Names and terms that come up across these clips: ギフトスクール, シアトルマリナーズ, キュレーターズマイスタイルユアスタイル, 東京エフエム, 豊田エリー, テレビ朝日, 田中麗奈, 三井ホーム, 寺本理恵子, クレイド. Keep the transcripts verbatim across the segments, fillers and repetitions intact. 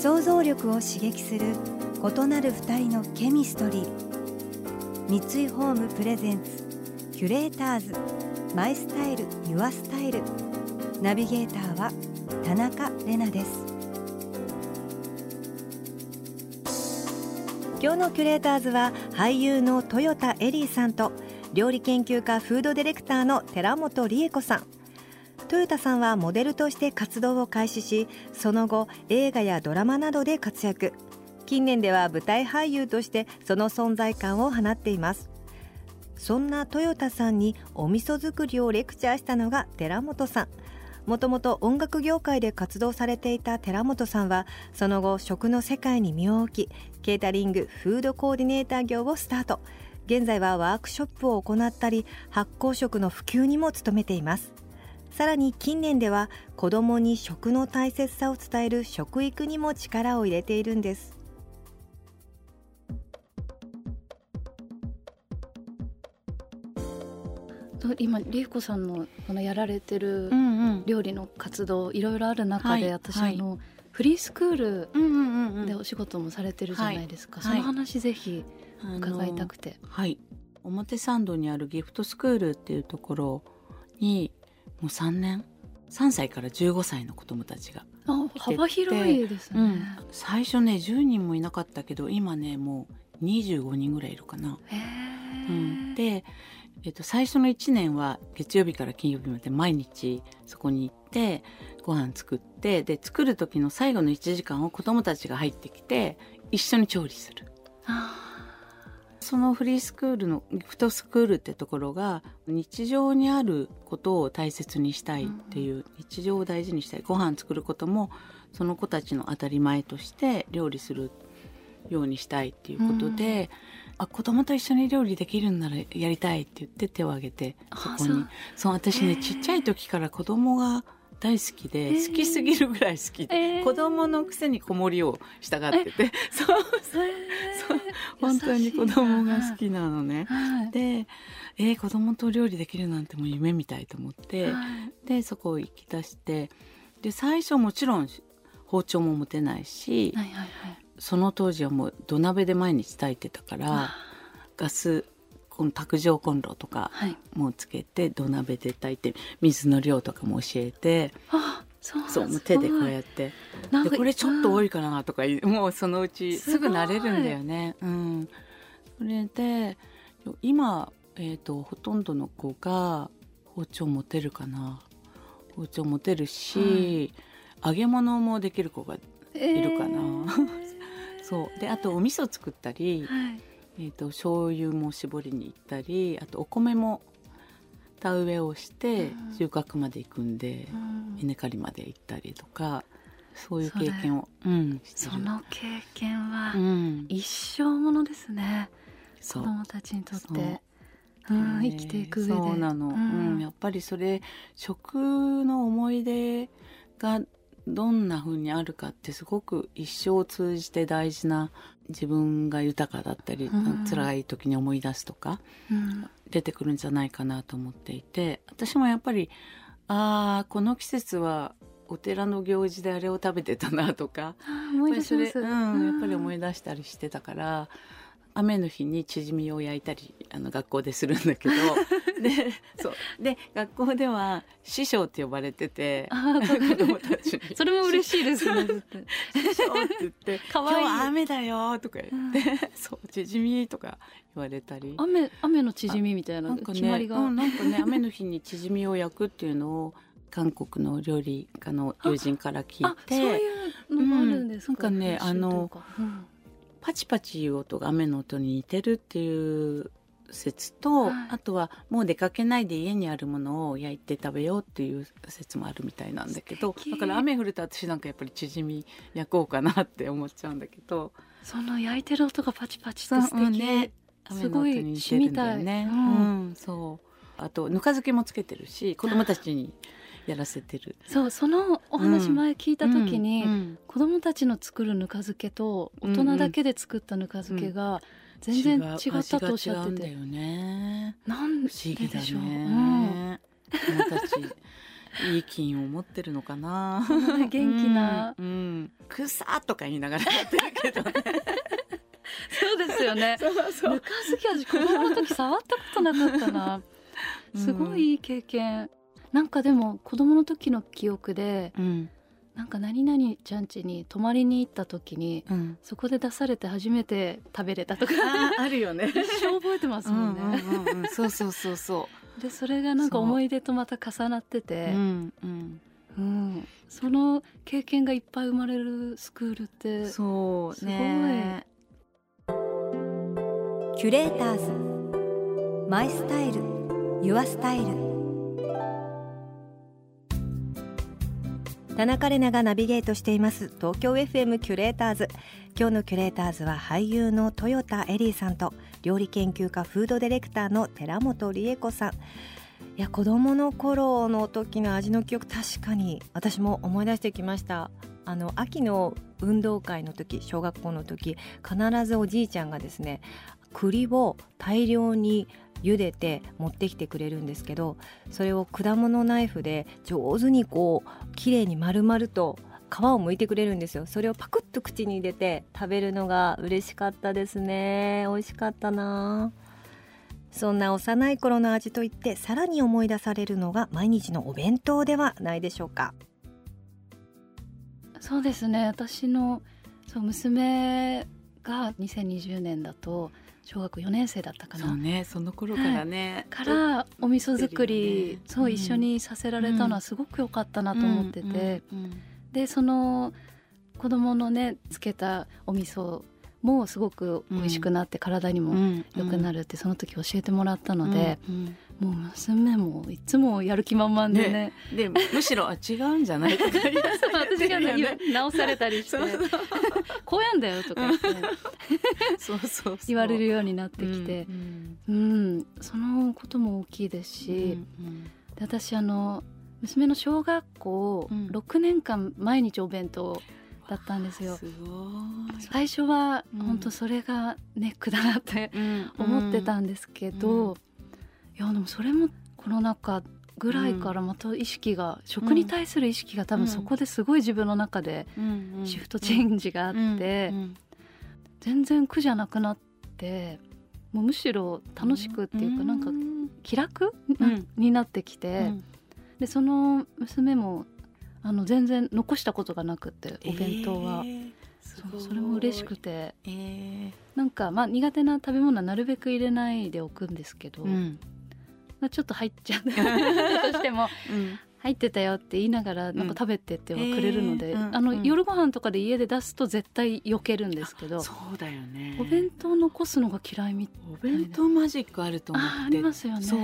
想像力を刺激する異なるふたりのケミストリー。三井ホームプレゼンツキュレーターズマイスタイルユアスタイル、ナビゲーターは田中玲奈です。今日のキュレーターズは俳優の豊田エリーさんと料理研究家フードディレクターの寺本理恵子さん。豊田さんはモデルとして活動を開始し、その後映画やドラマなどで活躍。近年では舞台俳優としてその存在感を放っています。そんな豊田さんにお味噌作りをレクチャーしたのが寺本さん。もともと音楽業界で活動されていた寺本さんは、その後食の世界に身を置き、ケータリング・フードコーディネーター業をスタート。現在はワークショップを行ったり、発酵食の普及にも努めています。さらに近年では子どもに食の大切さを伝える食育にも力を入れているんです。今理子さん の, このやられてる料理の活動、うんうん、いろいろある中で、はい、私あの、はい、フリースクールでお仕事もされてるじゃないですか、はい、その話ぜひ伺いたくて、はい、表参道にあるギフトスクールっていうところにもうさんねん、さんさいからじゅうごさいの子どもたちが来てて、幅広いですね、うん、最初ねじゅうにんもいなかったけど、今ねもうにじゅうごにんぐらいいるかな。へー、うん、で、えっと、最初のいちねんは月曜日から金曜日まで毎日そこに行ってご飯作って、で作る時の最後のいちじかんを子どもたちが入ってきて一緒に調理する。あー、そのフリースクールのギフトスクールってところが日常にあることを大切にしたいっていう、日常を大事にしたい、ご飯作ることもその子たちの当たり前として料理するようにしたいっていうことで、うん、あ、子供と一緒に料理できるんならやりたいって言って手を挙げて、そこにそうそう、私ね、えー、ちっちゃい時から子供が大好きで、えー、好きすぎるぐらい好きで、えー、子供のくせに子守をしたがってて、そうそう、えー、本当に子供が好きなのね、はい、で、えー、子供と料理できるなんてもう夢みたいと思って、はい、でそこを行き出して、で最初もちろん包丁も持てないし、はいはいはい、その当時はもう土鍋で毎日炊いてたから、ガスこの卓上コンロとかもつけて、はい、土鍋で炊いて、水の量とかも教えて、あ、そうそう、もう手でこうやって、でこれちょっと多いかなとか、もうそのうちすぐ慣れるんだよね、うん、それで今、えーと、ほとんどの子が包丁持てるかな、包丁持てるし、はい、揚げ物もできる子がいるかな、えー、そうで、あとお味噌作ったり、はい、えーと、醤油も絞りに行ったり、あとお米も田植えをして収穫まで行くんで、うん、稲刈りまで行ったりとか、そういう経験を、うん、してる。その経験は一生ものですね、うん、子どもたちにとって、うん、生きていく上で、そうなの、うんうん、やっぱりそれ、食の思い出がどんな風にあるかってすごく一生を通じて大事な、自分が豊かだったり、うん、辛い時に思い出すとか、うん、出てくるんじゃないかなと思っていて、私もやっぱり、あ、この季節はお寺の行事であれを食べてたなとか、思い出します、やっぱりそれ、うん、やっぱり思い出したりしてたから、雨の日にチヂミを焼いたり、あの学校でするんだけどで、そうで、学校では師匠って呼ばれてて、子供たちにそれも嬉しいですね師匠って言ってかわいい、今日は雨だよとか言って、うん、そうチヂミとか言われたり、 雨, 雨のチヂミみたいな決まりが、なんかね、うん、なんかね、雨の日にチヂミを焼くっていうのを韓国の料理家の友人から聞いて、そういうのもあるんですか、うん、なんかね、あの、うん、パチパチいう音が雨の音に似てるっていう説と、はい、あとはもう出かけないで家にあるものを焼いて食べようっていう説もあるみたいなんだけど、だから雨降ると私なんかやっぱりチヂミ焼こうかなって思っちゃうんだけど、その焼いてる音がパチパチって素敵、うんね、すごい染みたい、うんうん、そう、あとぬか漬けもつけてるし子どもたちにやらせてる。そう、そのお話前聞いた時に、うんうん、子どもたちの作るぬか漬けと大人だけで作ったぬか漬けが全然違ったとおっしゃってて、なんででしょう、うん、子どもたちいい菌を持ってるのかな、元気な、うんうん、くさーとか言いながらやってるけどねそうですよね、そうそう、ぬか漬け子どもの時触ったことなかったなすごいいい経験、うん、なんかでも子供の時の記憶で、うん、なんか何々ちゃん家に泊まりに行った時に、うん、そこで出されて初めて食べれたとか あ, あるよね一生覚えてますもんね、うんうんうん、そうそうそうそうで、それがなんか思い出とまた重なってて、うんうんうん、その経験がいっぱい生まれるスクールってそうね、すごい。キュレーターズマイスタイルユアスタイル、田中玲奈がナビゲートしています東京 エフエム キュレーターズ。今日のキュレーターズは俳優の豊田エリーさんと料理研究家フードディレクターの寺本理恵子さん。いや、子どもの頃の時の味の記憶、確かに私も思い出してきました。あの秋の運動会の時、小学校の時、必ずおじいちゃんがですね、栗を大量に茹でて持ってきてくれるんですけど、それを果物ナイフで上手にこう綺麗に丸々と皮を剥いてくれるんですよ。それをパクッと口に入れて食べるのが嬉しかったですね。美味しかったな。そんな幼い頃の味といってさらに思い出されるのが毎日のお弁当ではないでしょうか。そうですね、私のそう娘がにせんにじゅうねんだと小学よねん生だったかな。そうね、その頃からね、はい、からお味噌作り、ね、そう、うん、一緒にさせられたのはすごく良かったなと思ってて、うんうんうん、でその子供のねつけたお味噌もすごく美味しくなって体にも良くなるってその時教えてもらったので、うんうんうん、もう娘もいつもやる気満々でね、ねでむしろ違うんじゃないとか私が、ね、直されたりしてそうそうこうやんだよとかってそうそうそう言われるようになってきて、うんうんうん、そのことも大きいですし、うんうん、で私あの娘の小学校ろくねんかん毎日お弁当だったんですよ。すごい。最初は本当それがネックだなって、うん、思ってたんですけど、うん、いやでもそれもコロナ禍ぐらいからまた意識が、うん、食に対する意識が多分そこですごい自分の中でシフトチェンジがあって、うんうん、全然苦じゃなくなって、もうむしろ楽しくっていうか、うん、なんか気楽、うん、になってきて、うん、でその娘もあの全然残したことがなくてお弁当は、えー、そうそれも嬉しくて、えー、なんか、まあ、苦手な食べ物はなるべく入れないでおくんですけど、うんまあ、ちょっと入っちゃうとしても、うん、入ってたよって言いながらなんか食べてってはくれるので、うんえー、あの、うん、夜ご飯とかで家で出すと絶対避けるんですけど、そうだよね、お弁当残すのが嫌いみたいな。お弁当マジックあると思って、あ、ありますよね。そう、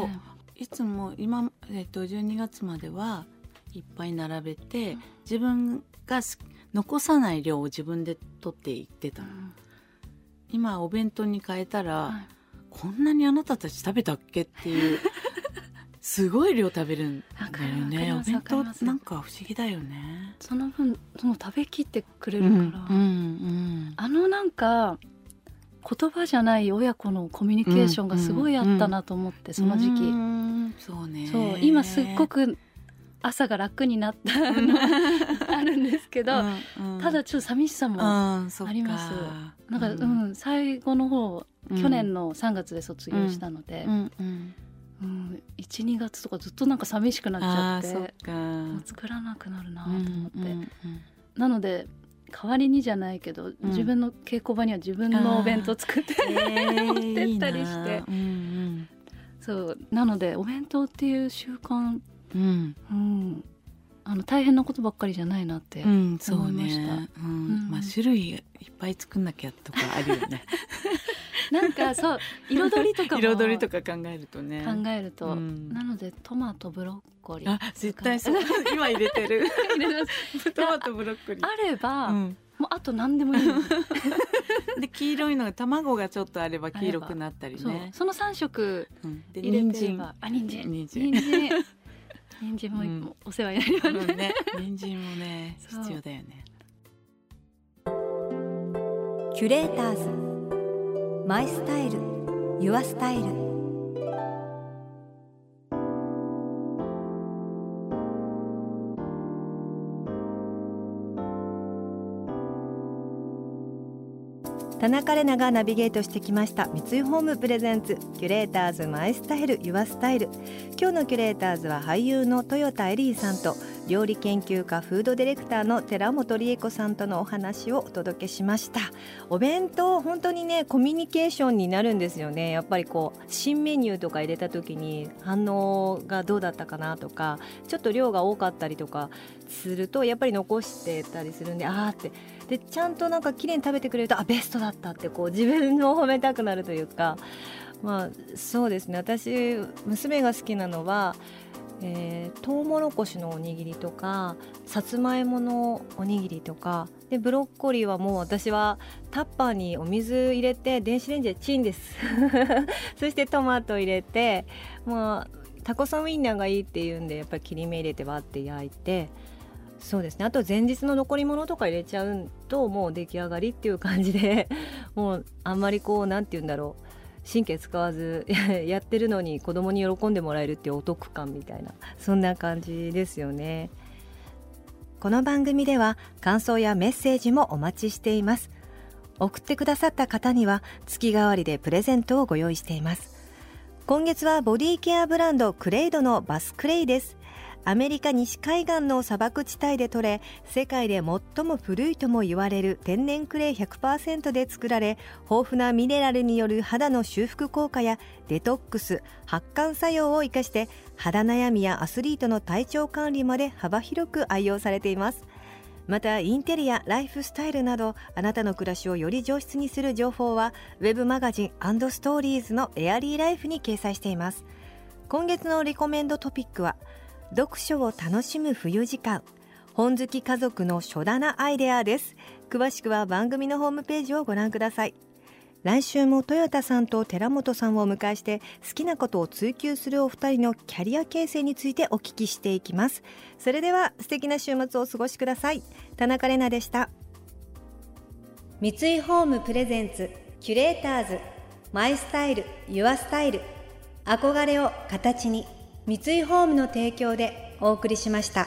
いつも今、えっと、じゅうにがつまではいっぱい並べて自分が残さない量を自分で取っていってたの、うん、今お弁当に変えたら、はい、こんなにあなたたち食べたっけっていうすごい量食べるんだよね。お弁当なんか不思議だよね。その分その食べきってくれるから、うんうんうん、あのなんか言葉じゃない親子のコミュニケーションがすごいあったなと思って、うんうんうん、その時期、うんそうね、そう今すっごく朝が楽になったのあるんですけどうん、うん、ただちょっと寂しさもあります、うん、なんか、うんうん、最後の方、うん、去年のさんがつで卒業したので、うんうんうん、いちにがつとかずっとなんか寂しくなっちゃって、あ、そっか、もう作らなくなるなと思って、うんうんうん、なので代わりにじゃないけど、うん、自分の稽古場には自分のお弁当作って持ってったりして、いい な,、うんうん、そうなのでお弁当っていう習慣、うんうん、あの大変なことばっかりじゃないなって思いました、うんそうねうんうんまあ、種類いっぱい作んなきゃとかあるよねなんかそう彩りとかも彩りとか考えるとね考えると、うん、なのでトマトブロッコリー、あ絶対そう今入れてるトマトブロッコリー あ, あれば、うん、もうあと何でもいいで黄色いのが卵がちょっとあれば黄色くなったりね そ, そのさん色入れてれば、うん、人参人参人参人参も、うん、お世話になりますね、うん、ね人参もね必要だよね。キュレーターズマイスタイルユアスタイル、田中玲奈がナビゲートしてきました。三井ホームプレゼンツキュレーターズマイスタイルユアスタイル、今日のキュレーターズは俳優の豊田恵里さんと料理研究家フードディレクターの寺本理恵子さんとのお話をお届けしました。お弁当本当にねコミュニケーションになるんですよね。やっぱりこう新メニューとか入れた時に反応がどうだったかなとか、ちょっと量が多かったりとかするとやっぱり残してたりするんで、あーってでちゃんとなんか綺麗に食べてくれると、あベストだったってこう自分を褒めたくなるというか、まあそうですね、私娘が好きなのはえー、トウモロコシのおにぎりとかさつまいものおにぎりとかで、ブロッコリーはもう私はタッパーにお水入れて電子レンジでチンですそしてトマト入れて、まあ、タコソンウインナーがいいっていうんでやっぱり切り目入れてバッて焼いて、そうですね、あと前日の残り物とか入れちゃうともう出来上がりっていう感じでもうあんまりこうなんて言うんだろう、神経使わずやってるのに子供に喜んでもらえるっていうお得感みたいな、そんな感じですよね。この番組では感想やメッセージもお待ちしています。送ってくださった方には月替わりでプレゼントをご用意しています。今月はボディケアブランドクレイドのバスクレイです。アメリカ西海岸の砂漠地帯で採れ、世界で最も古いとも言われる天然クレイ ひゃくパーセント で作られ、豊富なミネラルによる肌の修復効果やデトックス、発汗作用を生かして肌悩みやアスリートの体調管理まで幅広く愛用されています。またインテリア、ライフスタイルなどあなたの暮らしをより上質にする情報はウェブマガジン&ストーリーズのエアリーライフに掲載しています。今月のリコメンドトピックは読書を楽しむ冬時間、本好き家族の書棚アイデアです。詳しくは番組のホームページをご覧ください。来週も豊田さんと寺本さんをお迎えして好きなことを追求するお二人のキャリア形成についてお聞きしていきます。それでは素敵な週末をお過ごしください。田中玲奈でした。三井ホームプレゼンツキュレーターズマイスタイルユアスタイル、憧れを形に、三井ホームの提供でお送りしました。